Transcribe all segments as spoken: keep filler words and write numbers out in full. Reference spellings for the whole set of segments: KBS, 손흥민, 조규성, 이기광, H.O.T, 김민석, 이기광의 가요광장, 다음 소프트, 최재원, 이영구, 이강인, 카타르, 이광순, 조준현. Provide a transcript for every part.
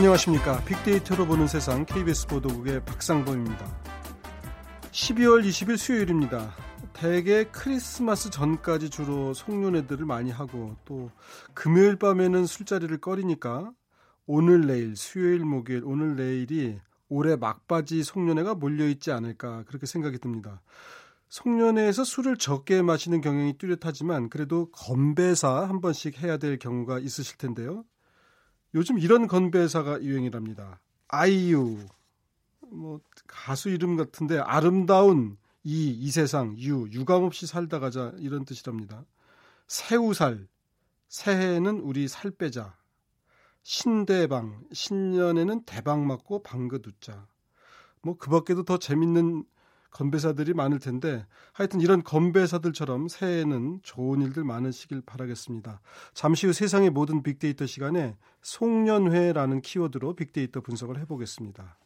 안녕하십니까. 빅데이터로 보는 세상 케이비에스 보도국의 박상범입니다. 십이월 이십일 수요일입니다. 대개 크리스마스 전까지 주로 송년회들을 많이 하고 또 금요일 밤에는 술자리를 꺼리니까 오늘 내일 수요일 목요일 오늘 내일이 올해 막바지 송년회가 몰려있지 않을까 그렇게 생각이 듭니다. 송년회에서 술을 적게 마시는 경향이 뚜렷하지만 그래도 건배사 한 번씩 해야 될 경우가 있으실 텐데요. 요즘 이런 건배사가 유행이랍니다. 아이유, 뭐 가수 이름 같은데 아름다운 이, 이 세상, 유, 유감없이 살다 가자 이런 뜻이랍니다. 새우살, 새해에는 우리 살 빼자. 신대방, 신년에는 대박 맞고 방긋 웃자. 뭐 그 밖에도 더 재밌는 건배사들이 많을 텐데 하여튼 이런 건배사들처럼 새해에는 좋은 일들 많으시길 바라겠습니다. 잠시 후 세상의 모든 빅데이터 시간에 송년회라는 키워드로 빅데이터 분석을 해보겠습니다.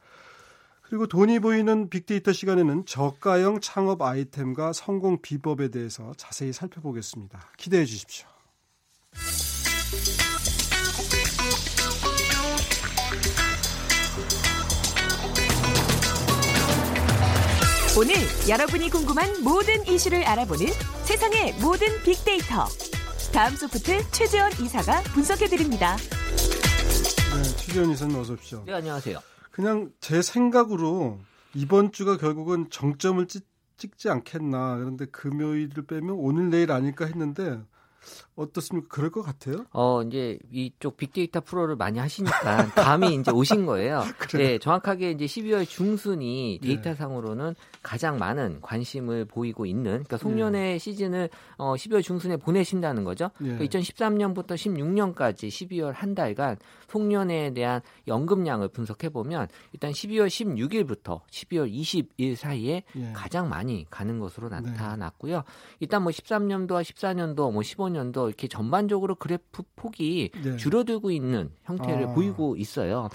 그리고 돈이 보이는 빅데이터 시간에는 저가형 창업 아이템과 성공 비법에 대해서 자세히 살펴보겠습니다. 기대해 주십시오. 오늘 여러분이 궁금한 모든 이슈를 알아보는 세상의 모든 빅데이터. 다음 소프트 최재원 이사가 분석해드립니다. 네, 최재원 이사님 어서 오십시오. 네, 안녕하세요. 그냥 제 생각으로 이번 주가 결국은 정점을 찌, 찍지 않겠나. 그런데 금요일을 빼면 오늘 내일 아닐까 했는데 어떻습니까? 그럴 것 같아요? 어, 이제 이쪽 빅데이터 프로를 많이 하시니까 감이 이제 오신 거예요. 그래요? 네, 정확하게 이제 십이월 중순이 데이터상으로는 가장 많은 관심을 보이고 있는, 그러니까 송년회 예. 시즌을 어, 십이월 중순에 보내신다는 거죠. 예. 이천십삼년부터 십육년까지 십이월 한 달간 송년회에 대한 언급량을 분석해 보면 일단 십이월 십육일부터 십이월 이십일 사이에 예. 가장 많이 가는 것으로 나타났고요. 네. 일단 뭐 십삼년도와 십사년도, 뭐 십오년 년도 이렇게 전반적으로 그래프 폭이 네. 줄어들고 있는 형태를 아. 보이고 있어요.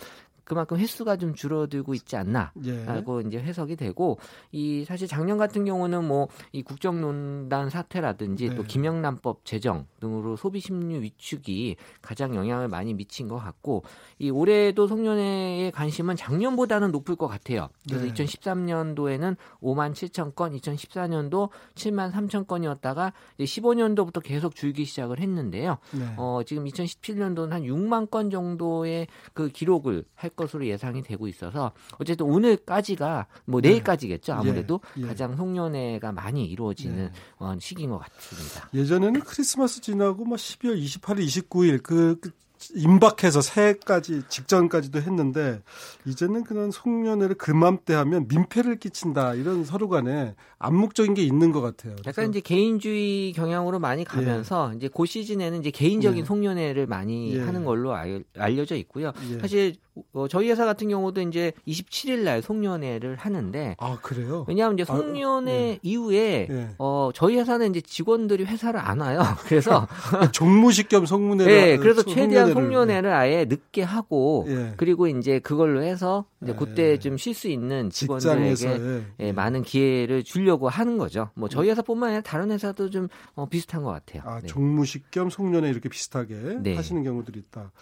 그만큼 횟수가 좀 줄어들고 있지 않나라고 예. 이제 해석이 되고, 이 사실 작년 같은 경우는 뭐 이 국정농단 사태라든지 네. 또 김영란법 제정 등으로 소비 심리 위축이 가장 영향을 많이 미친 것 같고, 이 올해도 송년회의 관심은 작년보다는 높을 것 같아요. 그래서 네. 이천십삼년도에는 오만 칠천 건, 이천십사년도 칠만 삼천 건이었다가 이제 십오년도부터 계속 줄기 시작을 했는데요. 네. 어, 지금 이천십칠년도는 한 육만 건 정도의 그 기록을 할 것으로 예상이 되고 있어서 어쨌든 오늘까지가 뭐 네. 내일까지겠죠. 아무래도 예. 예. 가장 송년회가 많이 이루어지는 예. 시기인 것 같습니다. 예전에는 크리스마스 지나고 막 십이월 이십팔일, 이십구일 그, 그 임박해서 새해까지 직전까지도 했는데 이제는 그런 송년회를 그맘때 하면 민폐를 끼친다 이런 서로 간에 암묵적인 게 있는 것 같아요. 약간 이제 개인주의 경향으로 많이 가면서 예. 이제 그 시즌에는 이제 개인적인 예. 송년회를 많이 예. 하는 걸로 알, 알려져 있고요. 예. 사실 어, 저희 회사 같은 경우도 이제 이십칠일날 송년회를 하는데. 아, 그래요? 왜냐하면 이제 송년회 아, 네. 이후에, 네. 어, 저희 회사는 이제 직원들이 회사를 안 와요. 그래서. 종무식 겸 송문회를. 네, 그래서 소, 최대한 송년회를 네. 아예 늦게 하고, 네. 그리고 이제 그걸로 해서, 이제 네. 그때 좀 쉴 수 있는 직원들에게 네. 예, 많은 기회를 주려고 하는 거죠. 뭐 저희 회사뿐만 아니라 다른 회사도 좀 어, 비슷한 것 같아요. 아, 네. 종무식 겸 송년회 이렇게 비슷하게 네. 하시는 경우들이 있다.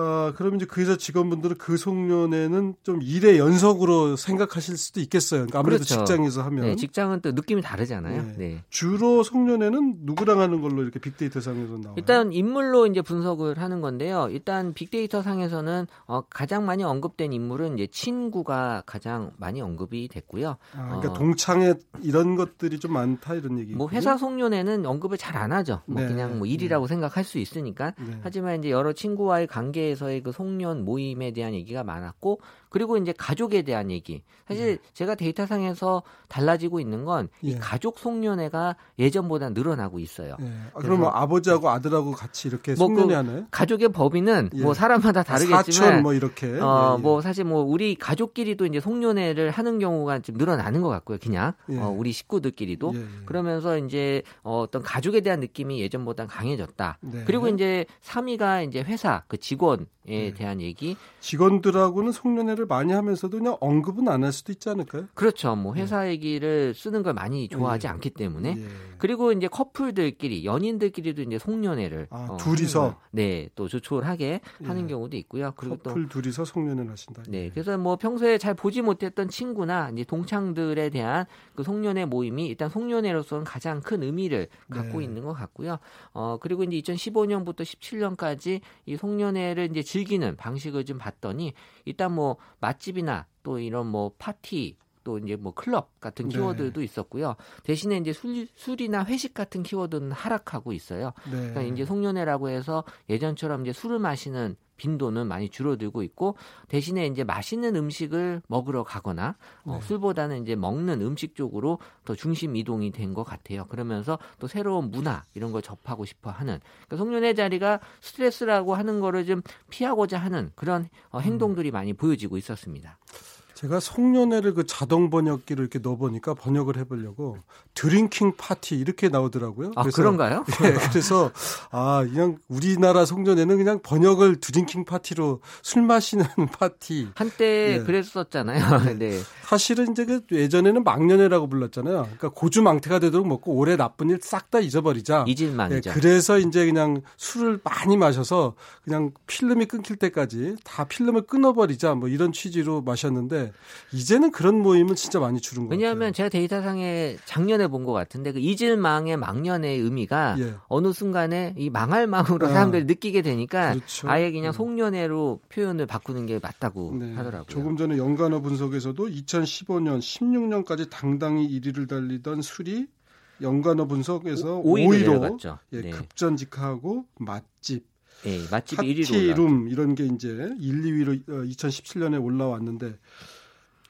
아, 그럼 이제 그 회사 직원분들은 그 송년회는 좀 일의 연속으로 생각하실 수도 있겠어요. 그러니까 아무래도 그렇죠. 직장에서 하면. 네, 직장은 또 느낌이 다르잖아요. 네. 네. 주로 송년회는 누구랑 하는 걸로 이렇게 빅데이터 상에서 나와요? 일단 인물로 이제 분석을 하는 건데요. 일단 빅데이터 상에서는 어, 가장 많이 언급된 인물은 이제 친구가 가장 많이 언급이 됐고요. 아, 그러니까 어, 동창회 이런 것들이 좀 많다 이런 얘기예요. 뭐 회사 송년회는 언급을 잘 안 하죠. 뭐 네. 그냥 뭐 일이라고 네. 생각할 수 있으니까. 네. 하지만 이제 여러 친구와의 관계 에서의 그 송년 모임에 대한 얘기가 많았고, 그리고 이제 가족에 대한 얘기. 사실 예. 제가 데이터상에서 달라지고 있는 건 이 예. 가족 송년회가 예전보다 늘어나고 있어요. 예. 아, 그러면 아버지하고 아들하고 같이 이렇게 뭐 송년회 그 하나요? 가족의 범위는 예. 뭐 사람마다 다르겠지만 사촌 뭐 이렇게. 어, 예, 예. 뭐 사실 뭐 우리 가족끼리도 이제 송년회를 하는 경우가 좀 늘어나는 것 같고요. 그냥 예. 어, 우리 식구들끼리도 예, 예. 그러면서 이제 어떤 가족에 대한 느낌이 예전보다 강해졌다. 네. 그리고 이제 삼위가 이제 회사 그 직원 직원에 네. 대한 얘기. 직원들하고는 송년회를 많이 하면서도 그냥 언급은 안 할 수도 있지 않을까요? 그렇죠. 뭐 회사 네. 얘기를 쓰는 걸 많이 좋아하지 네. 않기 때문에. 네. 그리고 이제 커플들끼리, 연인들끼리도 이제 송년회를 아, 어, 둘이서 네, 또 조촐하게 네. 하는 경우도 있고요. 그리고 커플 또, 둘이서 송년회를 하신다. 네. 네. 그래서 뭐 평소에 잘 보지 못했던 친구나 이제 동창들에 대한 그 송년회 모임이 일단 송년회로서는 가장 큰 의미를 갖고 네. 있는 것 같고요. 어, 그리고 이제 이천십오 년부터 십칠 년까지 이 송년회를 이제 즐기는 방식을 좀 봤더니 일단 뭐 맛집이나 또 이런 뭐 파티 또 이제 뭐 클럽 같은 키워드도 네. 있었고요. 대신에 이제 술, 술이나 회식 같은 키워드는 하락하고 있어요. 네. 그러니까 이제 송년회라고 해서 예전처럼 이제 술을 마시는 빈도는 많이 줄어들고 있고 대신에 이제 맛있는 음식을 먹으러 가거나 네. 어, 술보다는 이제 먹는 음식 쪽으로 더 중심 이동이 된 것 같아요. 그러면서 또 새로운 문화 이런 걸 접하고 싶어하는 그러니까 송년회 자리가 스트레스라고 하는 거를 좀 피하고자 하는 그런 어, 행동들이 음. 많이 보여지고 있었습니다. 제가 송년회를 그 자동 번역기를 이렇게 넣어보니까 번역을 해보려고 드링킹 파티 이렇게 나오더라고요. 아, 그래서, 그런가요? 예, 그래서, 아, 그냥 우리나라 송년회는 그냥 번역을 드링킹 파티로 술 마시는 파티. 한때 예. 그랬었잖아요. 네. 사실은 이제 그 예전에는 망년회라고 불렀잖아요. 그러니까 고주망태가 되도록 먹고 올해 나쁜 일 싹 다 잊어버리자. 잊을만이죠. 예, 그래서 이제 그냥 술을 많이 마셔서 그냥 필름이 끊길 때까지 다 필름을 끊어버리자 뭐 이런 취지로 마셨는데 이제는 그런 모임은 진짜 많이 줄은 것 왜냐하면 같아요. 왜냐하면 제가 데이터상에 작년에 본 것 같은데 그 이질망의 망년의 의미가 예. 어느 순간에 이 망할 망으로 아, 사람들이 느끼게 되니까 그렇죠. 아예 그냥 송년회로 네. 표현을 바꾸는 게 맞다고 네. 하더라고요. 조금 전에 연관어 분석에서도 이천십오 년, 십육 년까지 당당히 일 위를 달리던 술이 연관어 분석에서 오 위로 예, 네. 급전직하고 맛집. 네, 맛집 파티룸 이런 게 이제 일, 이 위로 어, 이천십칠 년에 올라왔는데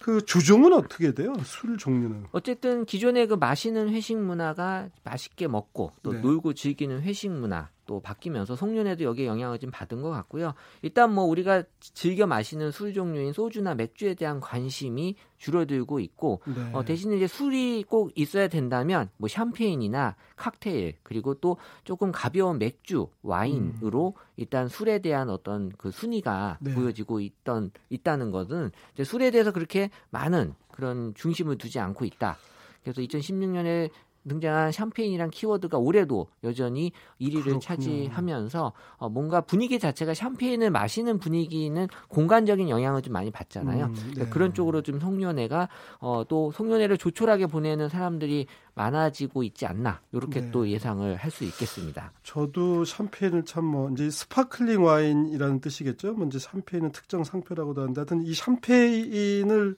그 주종은 어떻게 돼요? 술 종류는? 어쨌든 기존의 그 마시는 회식 문화가 맛있게 먹고 또 네. 놀고 즐기는 회식 문화 또 바뀌면서 송년회도 여기에 영향을 좀 받은 것 같고요. 일단 뭐 우리가 즐겨 마시는 술 종류인 소주나 맥주에 대한 관심이 줄어들고 있고 네. 어, 대신에 이제 술이 꼭 있어야 된다면 뭐 샴페인이나 칵테일 그리고 또 조금 가벼운 맥주, 와인으로 음. 일단 술에 대한 어떤 그 순위가 네. 보여지고 있던 있다는 것은 이제 술에 대해서 그렇게 많은 그런 중심을 두지 않고 있다. 그래서 이천십육 년에 등장한 샴페인이란 키워드가 올해도 여전히 일 위를 그렇구나. 차지하면서 어, 뭔가 분위기 자체가 샴페인을 마시는 분위기는 공간적인 영향을 좀 많이 받잖아요. 음, 네. 그러니까 그런 쪽으로 좀 송년회가 어, 또 송년회를 조촐하게 보내는 사람들이 많아지고 있지 않나 이렇게 네. 또 예상을 할 수 있겠습니다. 저도 샴페인을 참 뭐 이제 스파클링 와인이라는 뜻이겠죠. 먼저 뭐 샴페인은 특정 상표라고도 하는데 하여튼 이 샴페인을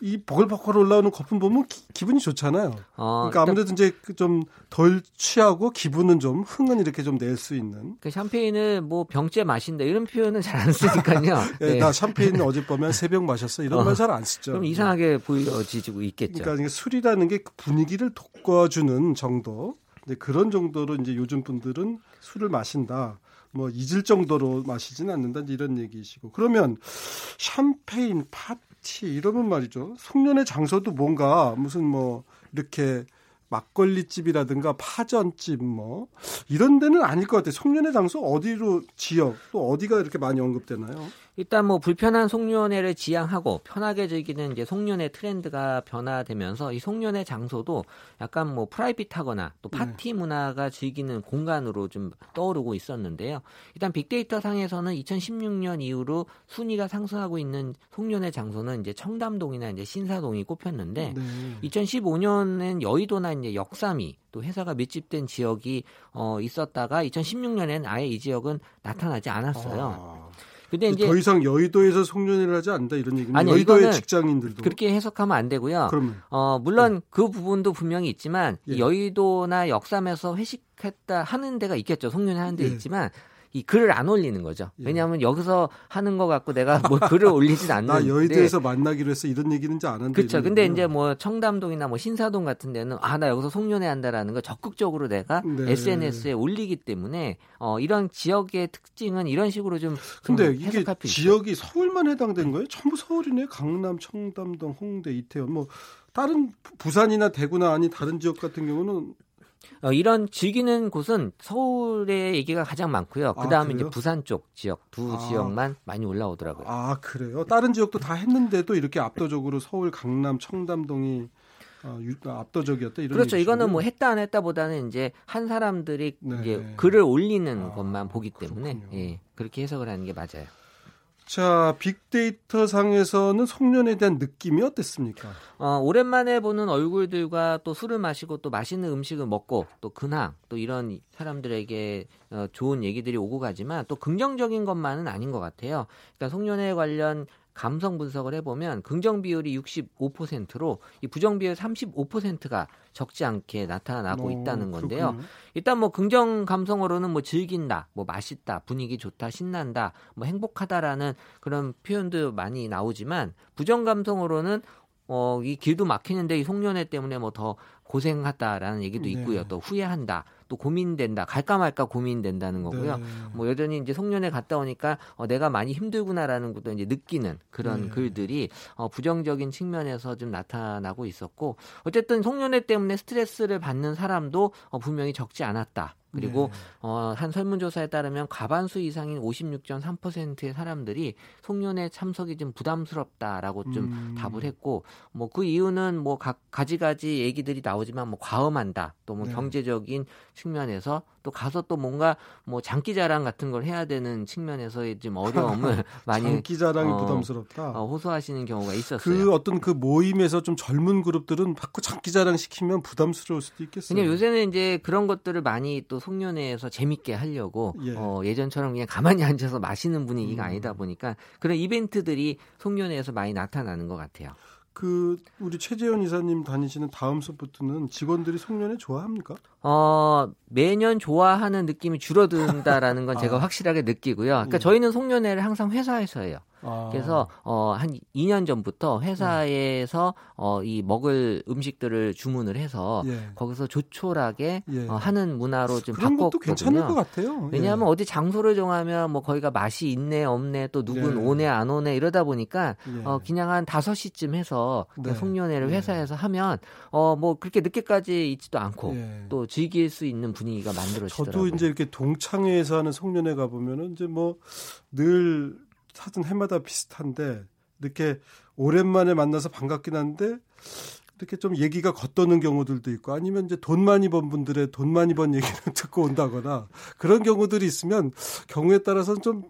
이 버글버글 올라오는 거품 보면 기, 기분이 좋잖아요. 어, 그러니까 아무래도 이제 좀 덜 취하고 기분은 좀 흥은 이렇게 좀 낼 수 있는. 그 샴페인은 뭐 병째 마신다 이런 표현은 잘 안 쓰니까요. 네, 네. 나 샴페인 어젯밤에 세병 마셨어 이런 어, 말 잘 안 쓰죠. 그럼 이상하게 보여지고 있겠죠. 그러니까 술이라는 게 분위기를 바꿔주는 정도, 이제 그런 정도로 이제 요즘 분들은 술을 마신다, 뭐 잊을 정도로 마시지는 않는다 이런 얘기시고. 그러면 샴페인 파티 이러면 말이죠. 송년회 장소도 뭔가 무슨 뭐 이렇게 막걸리집이라든가 파전집 뭐 이런 데는 아닐 것 같아요. 송년회 장소 어디로 지역 또 어디가 이렇게 많이 언급되나요? 일단 뭐 불편한 송년회를 지향하고 편하게 즐기는 이제 송년회 트렌드가 변화되면서 이 송년회 장소도 약간 뭐 프라이빗하거나 또 파티 네. 문화가 즐기는 공간으로 좀 떠오르고 있었는데요. 일단 빅데이터 상에서는 이천십육 년 이후로 순위가 상승하고 있는 송년회 장소는 이제 청담동이나 이제 신사동이 꼽혔는데 네. 이천십오 년엔 여의도나 이제 역삼이 또 회사가 밀집된 지역이 어, 있었다가 이천십육 년엔 아예 이 지역은 나타나지 않았어요. 아. 근데 이제 더 이상 여의도에서 송년회를 하지 않는다 이런 얘기는 아니, 여의도의 직장인들도 그렇게 해석하면 안 되고요. 그러면. 어, 물론 네. 그 부분도 분명히 있지만 예. 여의도나 역삼에서 회식했다 하는 데가 있겠죠. 송년회 하는 데 예. 있지만 이 글을 안 올리는 거죠. 왜냐하면 예. 여기서 하는 거 갖고 내가 뭐 글을 올리진 않는데. 나 여의도에서 만나기로 해서 이런 얘기는지 안 한다. 그렇죠. 근데 거군요. 이제 뭐 청담동이나 뭐 신사동 같은 데는 아, 나 여기서 송년회 한다라는 거 적극적으로 내가 네. 에스엔에스에 올리기 때문에 어, 이런 지역의 특징은 이런 식으로 좀. 근데 좀 이게 지역이 있어요. 서울만 해당된 거예요? 전부 서울이네. 강남, 청담동, 홍대, 이태원 뭐 다른 부산이나 대구나 아니 다른 지역 같은 경우는. 어, 이런 즐기는 곳은 서울의 얘기가 가장 많고요. 그 다음에 아, 이제 부산 쪽 지역 두 아. 지역만 많이 올라오더라고요. 아 그래요? 다른 지역도 다 했는데도 이렇게 압도적으로 서울, 강남, 청담동이 아, 유, 압도적이었다. 이런 그렇죠. 얘기죠. 이거는 뭐 했다 안 했다보다는 이제 한 사람들이 네. 이제 글을 올리는 아, 것만 보기 때문에 예, 그렇게 해석을 하는 게 맞아요. 자, 빅데이터 상에서는 송년회에 대한 느낌이 어땠습니까? 어, 오랜만에 보는 얼굴들과 또 술을 마시고 또 맛있는 음식을 먹고 또 근황 또 이런 사람들에게 어, 좋은 얘기들이 오고 가지만 또 긍정적인 것만은 아닌 것 같아요. 그러니까 송년회 관련 감성 분석을 해보면 긍정 비율이 육십오 퍼센트로 이 부정 비율 삼십오 퍼센트가 적지 않게 나타나고 오, 있다는 건데요. 그렇군요. 일단 뭐 긍정 감성으로는 뭐 즐긴다, 뭐 맛있다, 분위기 좋다, 신난다, 뭐 행복하다라는 그런 표현도 많이 나오지만 부정 감성으로는 어, 이 길도 막히는데 이 송년회 때문에 뭐 더 고생하다라는 얘기도 있고요. 네. 또 후회한다. 또 고민된다. 갈까 말까 고민된다는 거고요. 네. 뭐 여전히 이제 송년회 갔다 오니까 어, 내가 많이 힘들구나라는 것도 이제 느끼는 그런 네. 글들이 어, 부정적인 측면에서 좀 나타나고 있었고 어쨌든 송년회 때문에 스트레스를 받는 사람도 어, 분명히 적지 않았다. 그리고 네. 어, 한 설문조사에 따르면 과반수 이상인 오십육 점 삼 퍼센트의 사람들이 송년회 참석이 좀 부담스럽다라고 좀 음. 답을 했고 뭐 그 이유는 뭐 가, 가지가지 얘기들이 나오지만 뭐 과음한다 또 뭐 네. 경제적인 측면에서 또 가서 또 뭔가 뭐 장기자랑 같은 걸 해야 되는 측면에서의 좀 어려움을 많이 장기자랑이 어, 부담스럽다 어, 호소하시는 경우가 있었어요. 그 어떤 그 모임에서 좀 젊은 그룹들은 자꾸 장기자랑 시키면 부담스러울 수도 있겠어요. 그냥 요새는 이제 그런 것들을 많이 또 송년회에서 재밌게 하려고 예. 어, 예전처럼 그냥 가만히 앉아서 마시는 분위기가 음. 아니다 보니까 그런 이벤트들이 송년회에서 많이 나타나는 것 같아요. 그 우리 최재원 이사님 다니시는 다음 소프트는 직원들이 송년회 좋아합니까? 어 매년 좋아하는 느낌이 줄어든다라는 건 아. 제가 확실하게 느끼고요. 그러니까 예. 저희는 송년회를 항상 회사에서 해요. 아. 그래서 어, 한 이 년 전부터 회사에서 네. 어, 이 먹을 음식들을 주문을 해서 예. 거기서 조촐하게 예. 어, 하는 문화로 좀 바꿨거든요. 그런 것도 괜찮을 것 같아요. 왜냐하면 예. 어디 장소를 정하면 뭐 거기가 맛이 있네 없네 또 누군 예. 오네 안 오네 이러다 보니까 예. 어, 그냥 한 다섯 시쯤 해서 네. 송년회를 회사에서 예. 하면 어, 뭐 그렇게 늦게까지 있지도 않고 예. 또 즐길 수 있는 분위기가 만들어지더라고요. 저도 이제 이렇게 동창회에서 하는 송년회 가보면은 이제 뭐 늘 사진 해마다 비슷한데 이렇게 오랜만에 만나서 반갑긴 한데 이렇게 좀 얘기가 겉도는 경우들도 있고 아니면 이제 돈 많이 번 분들의 돈 많이 번 얘기를 듣고 온다거나 그런 경우들이 있으면 경우에 따라서는 좀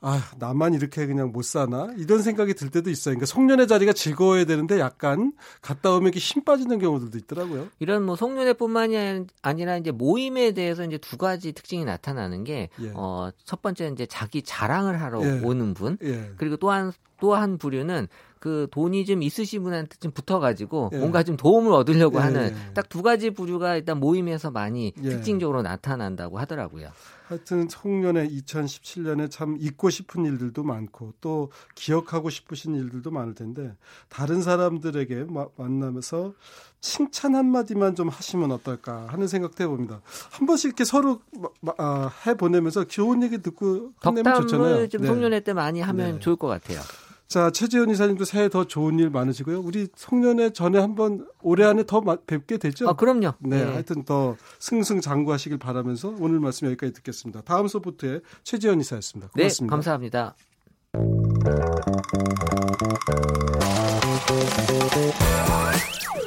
아, 나만 이렇게 그냥 못 사나? 이런 생각이 들 때도 있어요. 그러니까 송년회 자리가 즐거워야 되는데 약간 갔다 오면 이렇게 힘 빠지는 경우들도 있더라고요. 이런 뭐 송년회뿐만이 아니라 이제 모임에 대해서 이제 두 가지 특징이 나타나는 게, 예. 어, 첫 번째는 이제 자기 자랑을 하러 예. 오는 분. 예. 그리고 또 한, 또 한 부류는 그 돈이 좀 있으신 분한테 좀 붙어가지고 예. 뭔가 좀 도움을 얻으려고 예. 하는 딱 두 가지 부류가 일단 모임에서 많이 예. 특징적으로 나타난다고 하더라고요. 하여튼 송년회 이천십칠 년에 참 잊고 싶은 일들도 많고 또 기억하고 싶으신 일들도 많을 텐데 다른 사람들에게 마, 만나면서 칭찬 한마디만 좀 하시면 어떨까 하는 생각도 해봅니다. 한 번씩 이렇게 서로 마, 마, 아, 해보내면서 좋은 얘기 듣고 끝내면 좋잖아요. 덕담을 좀 네. 송년회 때 많이 하면 네. 좋을 것 같아요. 자, 최재원 이사님도 새해 더 좋은 일 많으시고요. 우리 송년회 전에 한번 올해 안에 더 뵙게 되죠? 아, 그럼요. 네, 네. 하여튼 더 승승장구하시길 바라면서 오늘 말씀 여기까지 듣겠습니다. 다음 소프트의 최재원 이사였습니다. 고맙습니다. 네, 감사합니다.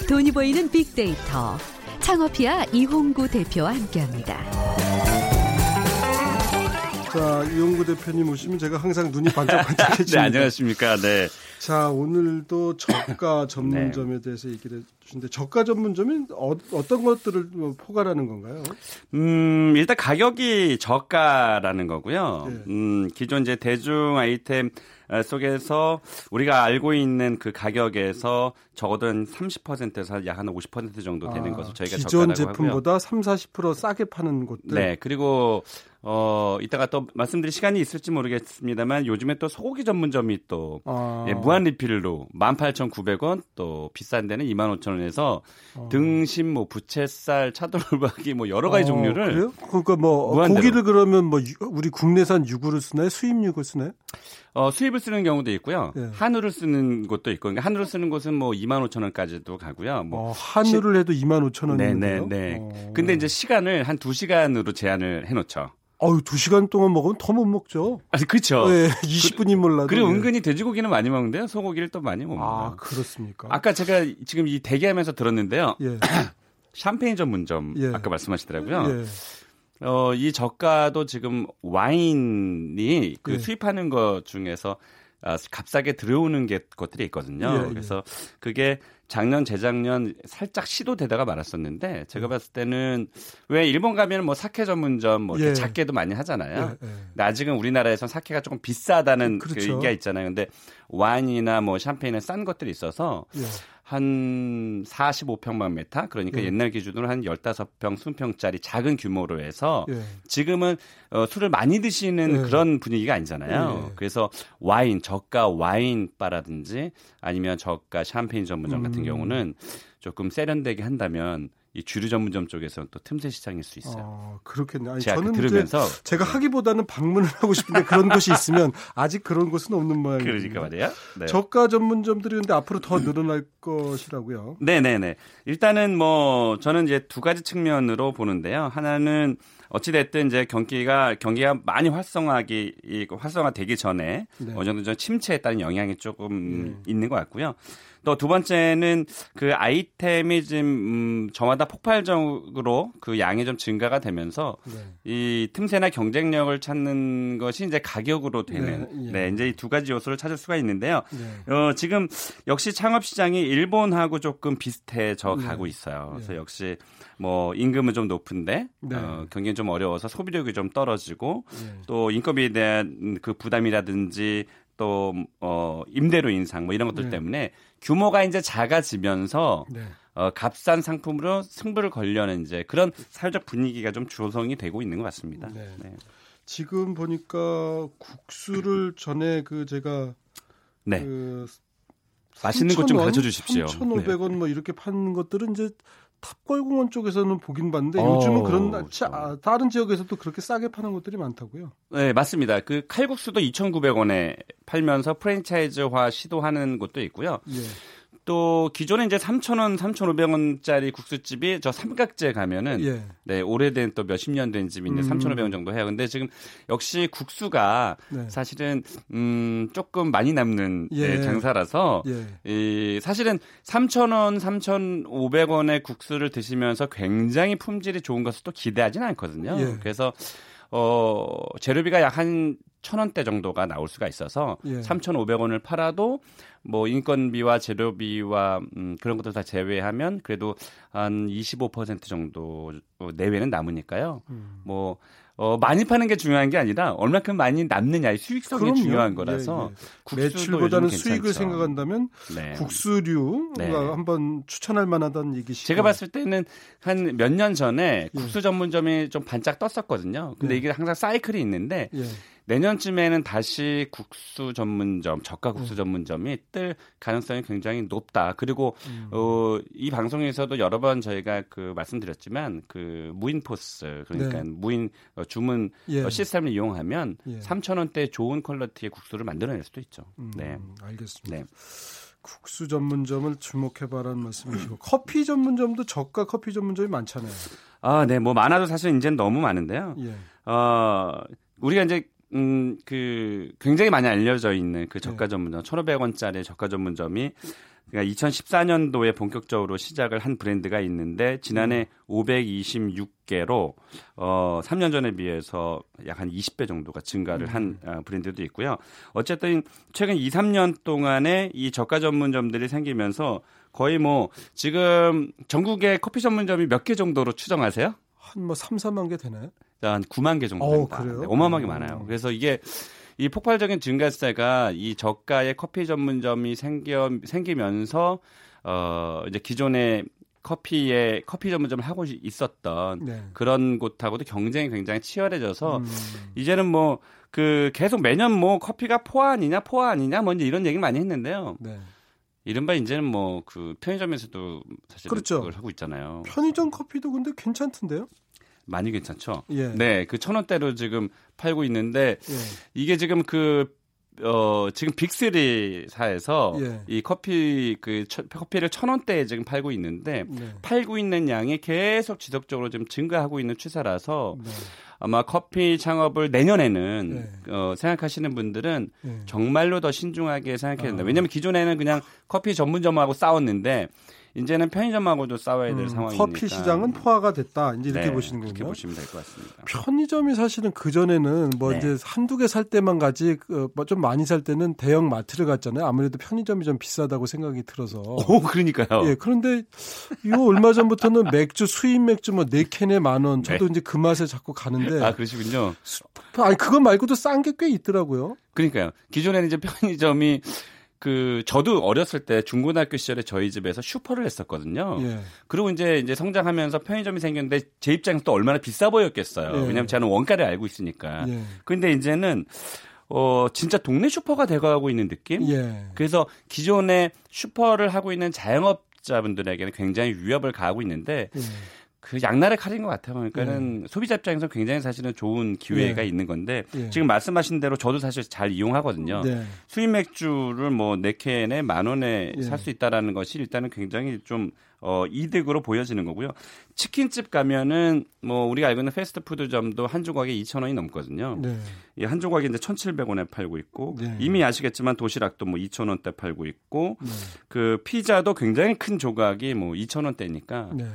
돈이 보이는 빅데이터 창업이야 이홍구 대표와 함께합니다. 자, 이영구 대표님 오시면 제가 항상 눈이 반짝반짝해집니다. 네, 안녕하십니까. 네. 자, 오늘도 저가 전문점에 네. 대해서 얘기를 해주신데 저가 전문점이 어, 어떤 것들을 포괄하는 건가요? 음, 일단 가격이 저가라는 거고요. 네. 음, 기존 이제 대중 아이템 속에서 우리가 알고 있는 그 가격에서 적어도 한 삼십 퍼센트에서 약 한 오십 퍼센트 정도 되는 아, 것을 저희가 기존 저가라고 제품보다 하고요. 삼, 사십 퍼센트 싸게 파는 곳들. 네, 그리고 어, 이따가 또 말씀드릴 시간이 있을지 모르겠습니다만 요즘에 또 소고기 전문점이 또 아. 예, 무한 리필로 만 팔천구백 원 또 비싼 데는 이만 오천 원 관련해서 어. 등심, 뭐 부채살, 차돌박이 뭐 여러 가지 어, 종류를 그래요? 그러니까 뭐 무한대로. 고기를 그러면 뭐 우리 국내산 유구를 쓰나요? 수입 유구를 쓰나요? 어, 수입을 쓰는 경우도 있고요. 예. 한우를 쓰는 곳도 있고, 그러니까 한우를 쓰는 곳은 뭐 이만 오천 원까지도 가고요. 뭐 어, 한우를 시... 해도 이만 오천 원이네요. 네네. 네. 어. 근데 이제 시간을 한 두 시간으로 제한을 해놓죠. 아유, 두 시간 동안 먹으면 더 못 먹죠. 아, 그렇죠. 네, 이십 분이 몰라도. 그리고 네. 은근히 돼지고기는 많이 먹는데요. 소고기를 또 많이 못 먹어요. 아, 그렇습니까? 아까 제가 지금 이 대기하면서 들었는데요. 예. 샴페인 전문점 예. 아까 말씀하시더라고요. 예. 어, 이 저가도 지금 와인이 그 예. 수입하는 것 중에서 값싸게 들어오는 게 것들이 있거든요. 예, 그래서 예. 그게 작년, 재작년 살짝 시도되다가 말았었는데 제가 봤을 때는 왜 일본 가면 뭐 사케 전문점 뭐 예. 작게도 많이 하잖아요. 예, 예. 근데 아직은 우리나라에선 사케가 조금 비싸다는 그렇죠. 그 얘기가 있잖아요. 근데 와인이나 뭐 샴페인은 싼 것들이 있어서 예. 한 사십오 평방미터 그러니까 예. 옛날 기준으로 한 십오 평, 이십 평짜리 작은 규모로 해서 예. 지금은 어, 술을 많이 드시는 예. 그런 분위기가 아니잖아요. 예. 그래서 와인, 저가 와인바라든지 아니면 저가 샴페인 전문점 음. 같은 경우는 조금 세련되게 한다면 이 주류 전문점 쪽에서는 또 틈새 시장일 수 있어요. 어, 그렇겠네요. 아니, 저는 들으면서 제가 하기보다는 방문을 하고 싶은데 그런 곳이 있으면 아직 그런 곳은 없는 모양이에요. 그러니까 말이에요. 네. 저가 전문점들이 근데 앞으로 더 늘어날 것이라고요. 네네네. 일단은 뭐 저는 이제 두 가지 측면으로 보는데요. 하나는 어찌됐든 이제 경기가 경기가 많이 활성화하기 활성화되기 전에 네. 어느 정도 좀 침체에 따른 영향이 조금 네. 있는 것 같고요. 또 두 번째는 그 아이템이 지금 저마다 폭발적으로 그 양이 좀 증가가 되면서 네. 이 틈새나 경쟁력을 찾는 것이 이제 가격으로 되는 네, 네. 네 이제 이 두 가지 요소를 찾을 수가 있는데요. 네. 어, 지금 역시 창업 시장이 일본하고 조금 비슷해져 네. 가고 있어요. 그래서 네. 역시 뭐 임금은 좀 높은데 네. 어, 경기는 좀 어려워서 소비력이 좀 떨어지고 네. 또 인건비에 대한 그 부담이라든지 또 어, 임대료 인상 뭐 이런 것들 네. 때문에 규모가 이제 작아지면서 네. 어, 값싼 상품으로 승부를 걸려는 이제 그런 사회적 분위기가 좀 조성이 되고 있는 것 같습니다. 네. 네. 지금 보니까 국수를 전에 그 제가 네. 그 맛있는 곳 좀 가르쳐 주십시오. 삼천오백 원 네. 뭐 이렇게 파는 것들은 이제 탑골공원 쪽에서는 보긴 봤는데 어, 요즘은 그런 그렇죠. 차, 다른 지역에서도 그렇게 싸게 파는 곳들이 많다고요? 네, 맞습니다. 그 칼국수도 이천구백 원에 팔면서 프랜차이즈화 시도하는 곳도 있고요. 예. 또 기존에 이제 삼천 원, 삼천오백 원짜리 국수집이 저 삼각지에 가면은 예. 네, 오래된 또 몇십 년 된 집이 이제 음. 삼천오백 원 정도 해요. 근데 지금 역시 국수가 네. 사실은 음, 조금 많이 남는 예. 네, 장사라서 예. 이 사실은 삼천 원, 삼천오백 원의 국수를 드시면서 굉장히 품질이 좋은 것을 또 기대하진 않거든요. 예. 그래서 어, 재료비가 약 한 천 원대 정도가 나올 수가 있어서 예. 삼천오백 원을 팔아도 뭐 인건비와 재료비와 음, 그런 것들 다 제외하면 그래도 한 이십오 퍼센트 정도 내외는 남으니까요. 음. 뭐 어, 많이 파는 게 중요한 게 아니라 얼마큼 많이 남느냐, 이 수익성이 그럼요. 중요한 거라서 예, 예. 매출보다는 수익을 생각한다면 네. 국수류가 네. 한번 추천할 만하다는 얘기시죠. 제가 봤을 때는 한 몇 년 전에 예. 국수 전문점이 좀 반짝 떴었거든요. 근데 예. 이게 항상 사이클이 있는데 예. 내년쯤에는 다시 국수 전문점, 저가 국수 전문점이 뜰 가능성이 굉장히 높다. 그리고 음. 어, 이 방송에서도 여러 번 저희가 그 말씀드렸지만 그 무인 포스 그러니까 네. 무인 주문 예. 시스템을 이용하면 예. 삼천 원대 좋은 퀄리티의 국수를 만들어낼 수도 있죠. 음, 네, 알겠습니다. 네. 국수 전문점을 주목해봐라는 말씀이시고 커피 전문점도 저가 커피 전문점이 많잖아요. 아, 네, 뭐 많아도 사실 이제는 너무 많은데요. 예. 어, 우리가 이제 음, 그, 굉장히 많이 알려져 있는 그 저가 전문점, 네. 천오백 원짜리 저가 전문점이 그러니까 이천십사 년도에 본격적으로 시작을 한 브랜드가 있는데 지난해 오백이십육 개로 어, 삼 년 전에 비해서 약 한 이십 배 정도가 증가를 한 어, 브랜드도 있고요. 어쨌든 최근 이, 삼 년 동안에 이 저가 전문점들이 생기면서 거의 뭐 지금 전국에 커피 전문점이 몇 개 정도로 추정하세요? 한 뭐 삼사만 개 되나요? 한 구만 개 정도 됩니다. 네, 어마어마하게 오. 많아요. 그래서 이게 이 폭발적인 증가세가 이 저가의 커피 전문점이 생겨 생기면서 어 이제 기존의 커피에 커피 전문점을 하고 있었던 네. 그런 곳하고도 경쟁이 굉장히 치열해져서 음. 이제는 뭐 그 계속 매년 뭐 커피가 포화 아니냐 포화 아니냐 뭐 이제 이런 얘기 많이 했는데요. 네. 이른바 이제는 뭐 그 편의점에서도 사실 그렇죠. 그걸 하고 있잖아요. 편의점 커피도 근데 괜찮던데요? 많이 괜찮죠. 예. 네, 그 천 원대로 지금 팔고 있는데 예. 이게 지금 그 어, 지금 빅쓰리사에서 예. 이 커피 그 처, 커피를 천 원대에 지금 팔고 있는데 네. 팔고 있는 양이 계속 지속적으로 좀 증가하고 있는 추세라서. 네. 아마 커피 창업을 내년에는 네. 어, 생각하시는 분들은 네. 정말로 더 신중하게 생각해야 된다. 아. 왜냐하면 기존에는 그냥 커피 전문점하고 싸웠는데 이제는 편의점하고도 싸워야 될 음, 상황이니까. 커피 시장은 포화가 됐다. 이제 이렇게 네, 보시는 거군요. 이렇게 보시면 될 것 같습니다. 편의점이 사실은 그전에는 뭐 네. 이제 한두 개 살 때만 가지 좀 많이 살 때는 대형 마트를 갔잖아요. 아무래도 편의점이 좀 비싸다고 생각이 들어서. 오, 그러니까요. 예, 그런데 요 얼마 전부터는 맥주, 수입 맥주 뭐 네 캔에 만 원. 저도 네. 이제 그 맛에 자꾸 가는데. 아, 그러시군요. 수, 아니, 그거 말고도 싼 게 꽤 있더라고요. 그러니까요. 기존에는 이제 편의점이 그 저도 어렸을 때 중고등학교 시절에 저희 집에서 슈퍼를 했었거든요. 예. 그리고 이제 이제 성장하면서 편의점이 생겼는데 제 입장에서 또 얼마나 비싸 보였겠어요. 예. 왜냐하면 저는 원가를 알고 있으니까. 예. 그런데 이제는 어 진짜 동네 슈퍼가 되어가고 있는 느낌. 예. 그래서 기존에 슈퍼를 하고 있는 자영업자분들에게는 굉장히 위협을 가하고 있는데. 예. 그 양날의 칼인 것 같아요. 그러니까는 예. 소비자 입장에서 굉장히 사실은 좋은 기회가 예. 있는 건데 예. 지금 말씀하신 대로 저도 사실 잘 이용하거든요. 네. 수입 맥주를 뭐 네 캔에 만 원에 예. 살 수 있다라는 것이 일단은 굉장히 좀 어, 이득으로 보여지는 거고요. 치킨집 가면은 뭐 우리가 알고 있는 패스트푸드점도 한 조각에 이천 원이 넘거든요. 네. 예, 한 조각이 이제 천칠백 원에 팔고 있고 네. 이미 아시겠지만 도시락도 뭐 이천 원대 팔고 있고 네. 그 피자도 굉장히 큰 조각이 뭐 이천 원대니까. 네.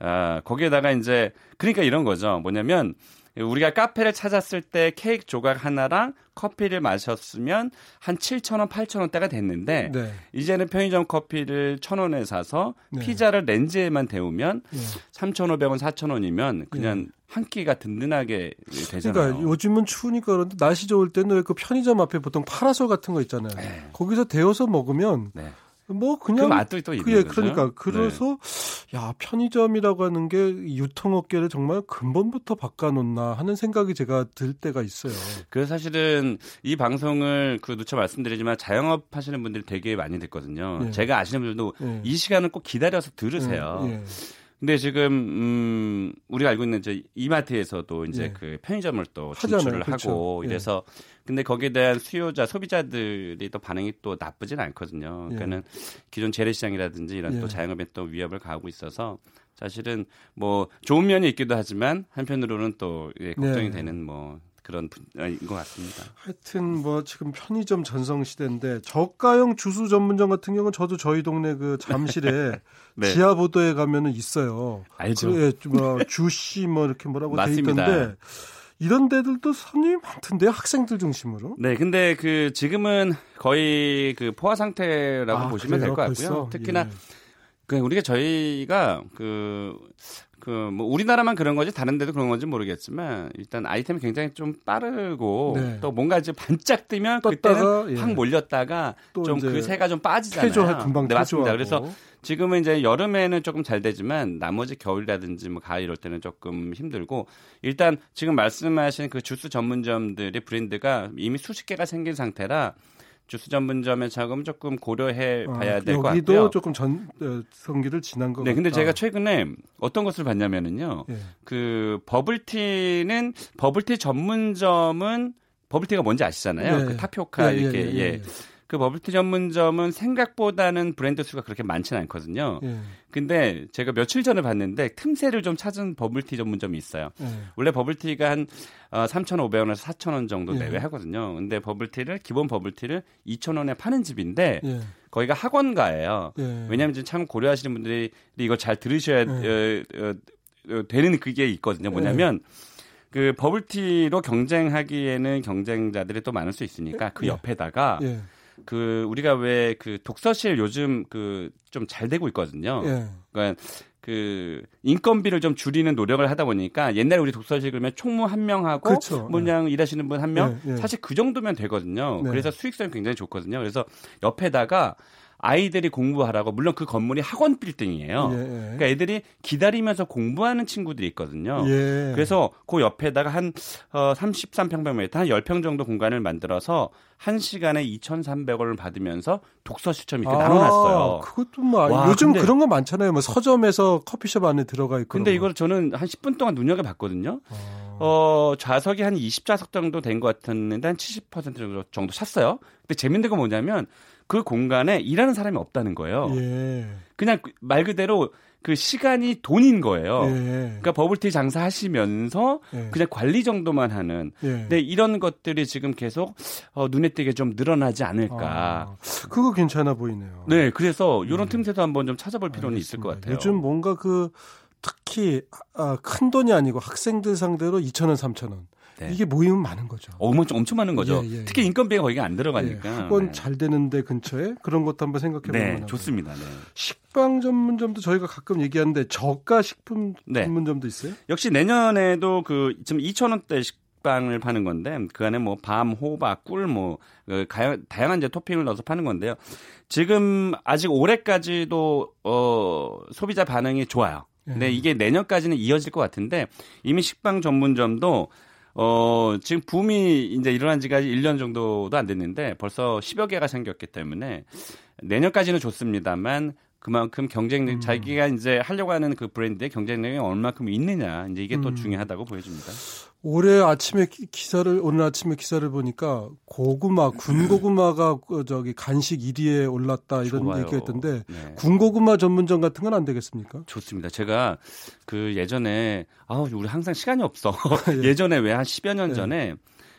아, 거기에다가 이제 그러니까 이런 거죠. 뭐냐면 우리가 카페를 찾았을 때 케이크 조각 하나랑 커피를 마셨으면 한 칠천 원, 팔천 원대가 됐는데 네. 이제는 편의점 커피를 천 원에 사서 네. 피자를 렌즈에만 데우면 네. 삼천오백 원, 사천 원이면 그냥 네. 한 끼가 든든하게 되잖아요. 그러니까 요즘은 추우니까 그런데 날씨 좋을 때는 그 편의점 앞에 보통 파라솔 같은 거 있잖아요. 네. 거기서 데워서 먹으면 네. 뭐 그냥 그 맛도 또 있는 거죠. 예, 그러니까 그래서 네. 야 편의점이라고 하는 게 유통업계를 정말 근본부터 바꿔놓나 하는 생각이 제가 들 때가 있어요. 그래서 사실은 이 방송을 그 누차 말씀드리지만 자영업 하시는 분들이 되게 많이 듣거든요. 네. 제가 아시는 분들도 네. 이 시간은 꼭 기다려서 들으세요. 네. 네. 근데 지금 음, 우리가 알고 있는 이제 이마트에서도 이제 예. 그 편의점을 또 진출을 하잖아요. 하고 그렇죠. 이래서 예. 근데 거기에 대한 수요자 소비자들이 또 반응이 또 나쁘진 않거든요. 예. 그러니까는 기존 재래시장이라든지 이런 예. 또 자영업에 또 위협을 가하고 있어서 사실은 뭐 좋은 면이 있기도 하지만 한편으로는 또 예, 걱정이 예. 되는 뭐. 그런 분인 것 같습니다. 하여튼 뭐 지금 편의점 전성 시대인데 저가형 주스 전문점 같은 경우는 저도 저희 동네 그 잠실에 네. 지하 보도에 가면은 있어요. 알죠. 그, 예, 뭐 주시 뭐 이렇게 뭐라고 돼 있던데 이런 데들도 손님이 많던데요. 학생들 중심으로. 네, 근데 그 지금은 거의 그 포화 상태라고 아, 보시면 될 것 같고요. 벌써? 특히나 예. 그 우리가 저희가 그 그 뭐 우리나라만 그런 거지 다른 데도 그런 건지 모르겠지만 일단 아이템이 굉장히 좀 빠르고 네. 또 뭔가 이제 반짝 뜨면 떴다가, 그때는 확 예. 몰렸다가 좀 그 새가 좀 빠지잖아요. 퇴조할 금방 네, 퇴조하고. 맞습니다. 그래서 지금은 이제 여름에는 조금 잘 되지만 나머지 겨울이라든지 뭐 가을 이럴 때는 조금 힘들고 일단 지금 말씀하신 그 주스 전문점들의 브랜드가 이미 수십 개가 생긴 상태라 주스 전문점의 자금 조금 고려해 봐야 아, 될 것 같고요. 여기도 조금 전 성기를 지난 것 같아요. 네, 근데 같다. 제가 최근에 어떤 것을 봤냐면은요. 예. 그 버블티는 버블티 전문점은 버블티가 뭔지 아시잖아요. 예. 그 타피오카 예, 이렇게 예, 예, 예. 예. 그 버블티 전문점은 생각보다는 브랜드 수가 그렇게 많지는 않거든요. 예. 근데 제가 며칠 전에 봤는데 틈새를 좀 찾은 버블티 전문점이 있어요. 예. 원래 버블티가 한 삼천오백 원에서 사천 원 정도 내외하거든요. 예. 근데 버블티를 기본 버블티를 이천 원에 파는 집인데 예. 거기가 학원가예요. 예. 왜냐하면 지금 참 고려하시는 분들이 이걸 잘 들으셔야 예. 어, 어, 되는 그게 있거든요. 뭐냐면 예. 그 버블티로 경쟁하기에는 경쟁자들이 또 많을 수 있으니까 그 옆에다가 예. 예. 그 우리가 왜 그 독서실 요즘 그 좀 잘 되고 있거든요. 예. 그러니까 그 인건비를 좀 줄이는 노력을 하다 보니까 옛날에 우리 독서실 그러면 총무 한 명하고 그렇죠. 그냥 예. 일하시는 분 한 명 예. 예. 사실 그 정도면 되거든요. 네. 그래서 수익성이 굉장히 좋거든요. 그래서 옆에다가 아이들이 공부하라고, 물론 그 건물이 학원 빌딩이에요. 예. 그러니까 애들이 기다리면서 공부하는 친구들이 있거든요. 예. 그래서 그 옆에다가 한 어, 삼십삼 평방미터, 한 십 평 정도 공간을 만들어서 한 시간에 이천삼백 원을 받으면서 독서 시점 이렇게 아, 나눠놨어요. 그것도 뭐 와, 요즘 근데, 그런 거 많잖아요. 뭐 서점에서 커피숍 안에 들어가 있고. 근데 이걸 저는 한 십 분 동안 눈여겨봤거든요. 아. 어, 좌석이 한 이십 좌석 정도 된 것 같았는데 한 칠십 퍼센트 정도, 정도 샀어요. 근데 재밌는 건 뭐냐면 그 공간에 일하는 사람이 없다는 거예요. 예. 그냥 말 그대로 그 시간이 돈인 거예요. 예. 그러니까 버블티 장사하시면서 예. 그냥 관리 정도만 하는. 예. 근데 이런 것들이 지금 계속 어, 눈에 띄게 좀 늘어나지 않을까. 아, 그거 괜찮아 보이네요. 네, 그래서 이런 음. 틈새도 한번 좀 찾아볼 필요는 알겠습니다. 있을 것 같아요. 요즘 뭔가 그 특히 아, 큰 돈이 아니고 학생들 상대로 이천 원, 삼천 원. 네. 이게 모임은 많은 거죠. 엄청, 엄청 많은 거죠. 예, 예, 특히 예. 인건비가 거기가 안 들어가니까. 예, 학원 네. 잘 되는데 근처에 그런 것도 한번 생각해 보면 네, 좋습니다. 네. 식빵 전문점도 저희가 가끔 얘기하는데 저가 식품 네. 전문점도 있어요? 역시 내년에도 그 지금 이천 원대 식빵을 파는 건데 그 안에 뭐 밤, 호박, 꿀 뭐 그 다양한 이제 토핑을 넣어서 파는 건데요. 지금 아직 올해까지도 어, 소비자 반응이 좋아요. 근데 예. 이게 내년까지는 이어질 것 같은데 이미 식빵 전문점도 어, 지금 붐이 이제 일어난 지가 일 년 정도도 안 됐는데 벌써 십여 개가 생겼기 때문에 내년까지는 좋습니다만 그만큼 경쟁력, 음. 자기가 이제 하려고 하는 그 브랜드의 경쟁력이 얼마큼 있느냐, 이제 이게 음. 또 중요하다고 보여집니다. 올해 아침에 기사를, 오늘 아침에 기사를 보니까 고구마, 군고구마가 저기 간식 일 위에 올랐다 이런 좋아요. 얘기가 있던데 네. 군고구마 전문점 같은 건 안 되겠습니까? 좋습니다. 제가 그 예전에, 아우, 우리 항상 시간이 없어. 예. 예전에 왜 한 십여 년 예. 전에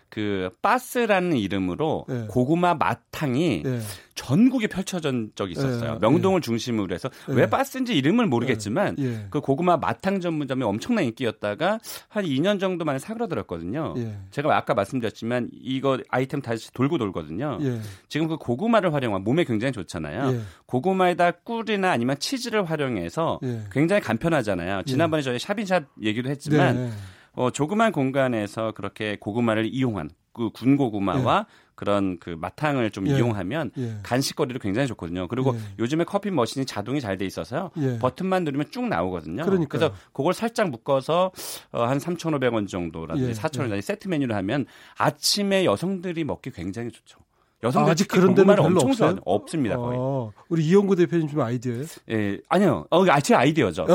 그 빠스라는 이름으로 예. 고구마 마탕이 예. 전국에 펼쳐진 적이 있었어요. 예. 명동을 예. 중심으로 해서 왜 예. 빠스인지 이름을 모르겠지만 예. 그 고구마 마탕 전문점이 엄청난 인기였다가 한 이 년 정도 만에 사그라들었거든요. 예. 제가 아까 말씀드렸지만 이거 아이템 다시 돌고 돌거든요. 예. 지금 그 고구마를 활용한 몸에 굉장히 좋잖아요. 예. 고구마에다 꿀이나 아니면 치즈를 활용해서 예. 굉장히 간편하잖아요. 지난번에 예. 저희 샵인샵 얘기도 했지만 네. 어, 조그만 공간에서 그렇게 고구마를 이용한 그 군고구마와 예. 그런 그 마탕을 좀 예. 이용하면 예. 간식거리로 굉장히 좋거든요. 그리고 예. 요즘에 커피 머신이 자동이 잘 돼 있어서요. 예. 버튼만 누르면 쭉 나오거든요. 그러니까요. 그래서 그걸 살짝 묶어서 어, 한 삼천오백 원 정도라든지 예. 사천 원 단위 예. 세트 메뉴를 하면 아침에 여성들이 먹기 굉장히 좋죠. 여성들 아, 아직 그런 데는 별로 엄청 없어요? 없습니다. 거의. 아, 우리 이영구 대표님 좀 아이디어예요? 예, 아니요. 어, 제 아이디어죠.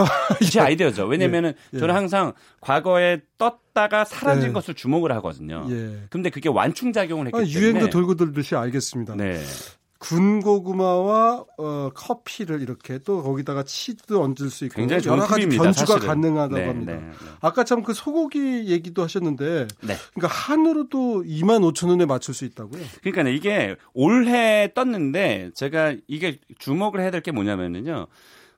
제 아이디어죠. 왜냐면은 예, 예. 저는 항상 과거에 떴다가 사라진 예. 것을 주목을 하거든요. 그런데 예. 그게 완충작용을 했기 아, 때문에. 유행도 돌고 돌듯이 알겠습니다. 네. 군고구마와 어, 커피를 이렇게 또 거기다가 치즈도 얹을 수 있고 굉장히 여러 가지 변주가 사실은. 가능하다고 네, 합니다. 네, 네. 아까 참 그 소고기 얘기도 하셨는데 네. 그러니까 한으로도 이만 오천 원에 맞출 수 있다고요? 그러니까 이게 올해 떴는데 제가 이게 주목을 해야 될 게 뭐냐면은요.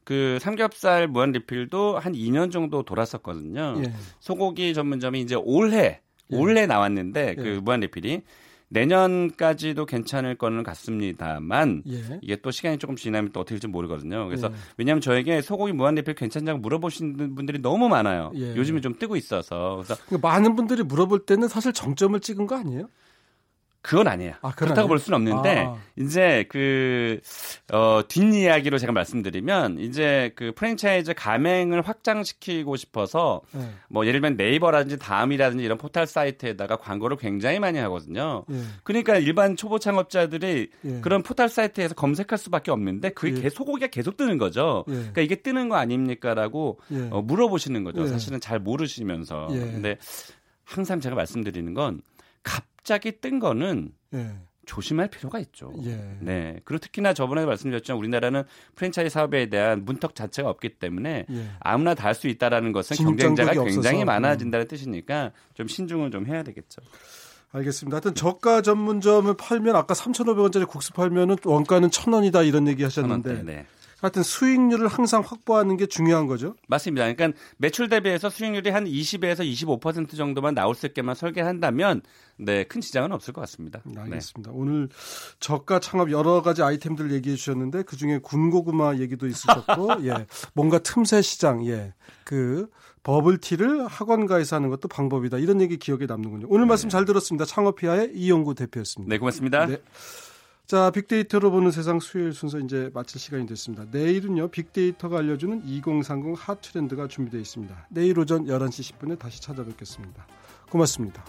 그 삼겹살 무한 리필도 한 이 년 정도 돌았었거든요. 예. 소고기 전문점이 이제 올해 예. 올해 나왔는데 예. 그 무한 리필이 내년까지도 괜찮을 거는 같습니다만 예. 이게 또 시간이 조금 지나면 또 어떻게 될지 모르거든요. 그래서 예. 왜냐하면 저에게 소고기 무한리필 괜찮냐고 물어보시는 분들이 너무 많아요. 예. 요즘에 좀 뜨고 있어서. 그래서 많은 분들이 물어볼 때는 사실 정점을 찍은 거 아니에요? 그건 아니에요. 아, 그건 그렇다고 아니에요? 볼 수는 없는데 아. 이제 그 어, 뒷이야기로 제가 말씀드리면 이제 그 프랜차이즈 가맹을 확장시키고 싶어서 네. 뭐 예를 들면 네이버라든지 다음이라든지 이런 포털 사이트에다가 광고를 굉장히 많이 하거든요. 예. 그러니까 일반 초보 창업자들이 예. 그런 포털 사이트에서 검색할 수밖에 없는데 그게 예. 계속 소고기가 계속 뜨는 거죠. 예. 그러니까 이게 뜨는 거 아닙니까라고 예. 어, 물어보시는 거죠. 예. 사실은 잘 모르시면서. 예. 근데 항상 제가 말씀드리는 건 갑 갑자기 뜬 거는 예. 조심할 필요가 있죠. 예. 네. 그리고 특히나 저번에 말씀드렸지만 우리나라는 프랜차이즈 사업에 대한 문턱 자체가 없기 때문에 예. 아무나 다 할 수 있다라는 것은 경쟁자가 없어서. 굉장히 많아진다는 뜻이니까 좀 신중을 좀 해야 되겠죠. 알겠습니다. 하여튼 저가 전문점을 팔면 아까 삼천오백 원짜리 국수 팔면은 원가는 천 원이다 이런 얘기 하셨는데 네. 하여튼 수익률을 항상 확보하는 게 중요한 거죠? 맞습니다. 그러니까 매출 대비해서 수익률이 한 이십에서 이십오 퍼센트 정도만 나올 수 있게만 설계한다면 네, 큰 지장은 없을 것 같습니다. 알겠습니다. 네. 오늘 저가 창업 여러 가지 아이템들 얘기해 주셨는데 그중에 군고구마 얘기도 있으셨고 예, 뭔가 틈새 시장 예, 그 버블티를 학원가에서 하는 것도 방법이다. 이런 얘기 기억에 남는군요. 오늘 말씀 네. 잘 들었습니다. 창업피아의 이영구 대표였습니다. 네, 고맙습니다. 네. 자, 빅데이터로 보는 세상 수요일 순서 이제 마칠 시간이 됐습니다. 내일은요, 빅데이터가 알려주는 이공삼공 핫 트렌드가 준비되어 있습니다. 내일 오전 열한 시 십 분에 다시 찾아뵙겠습니다. 고맙습니다.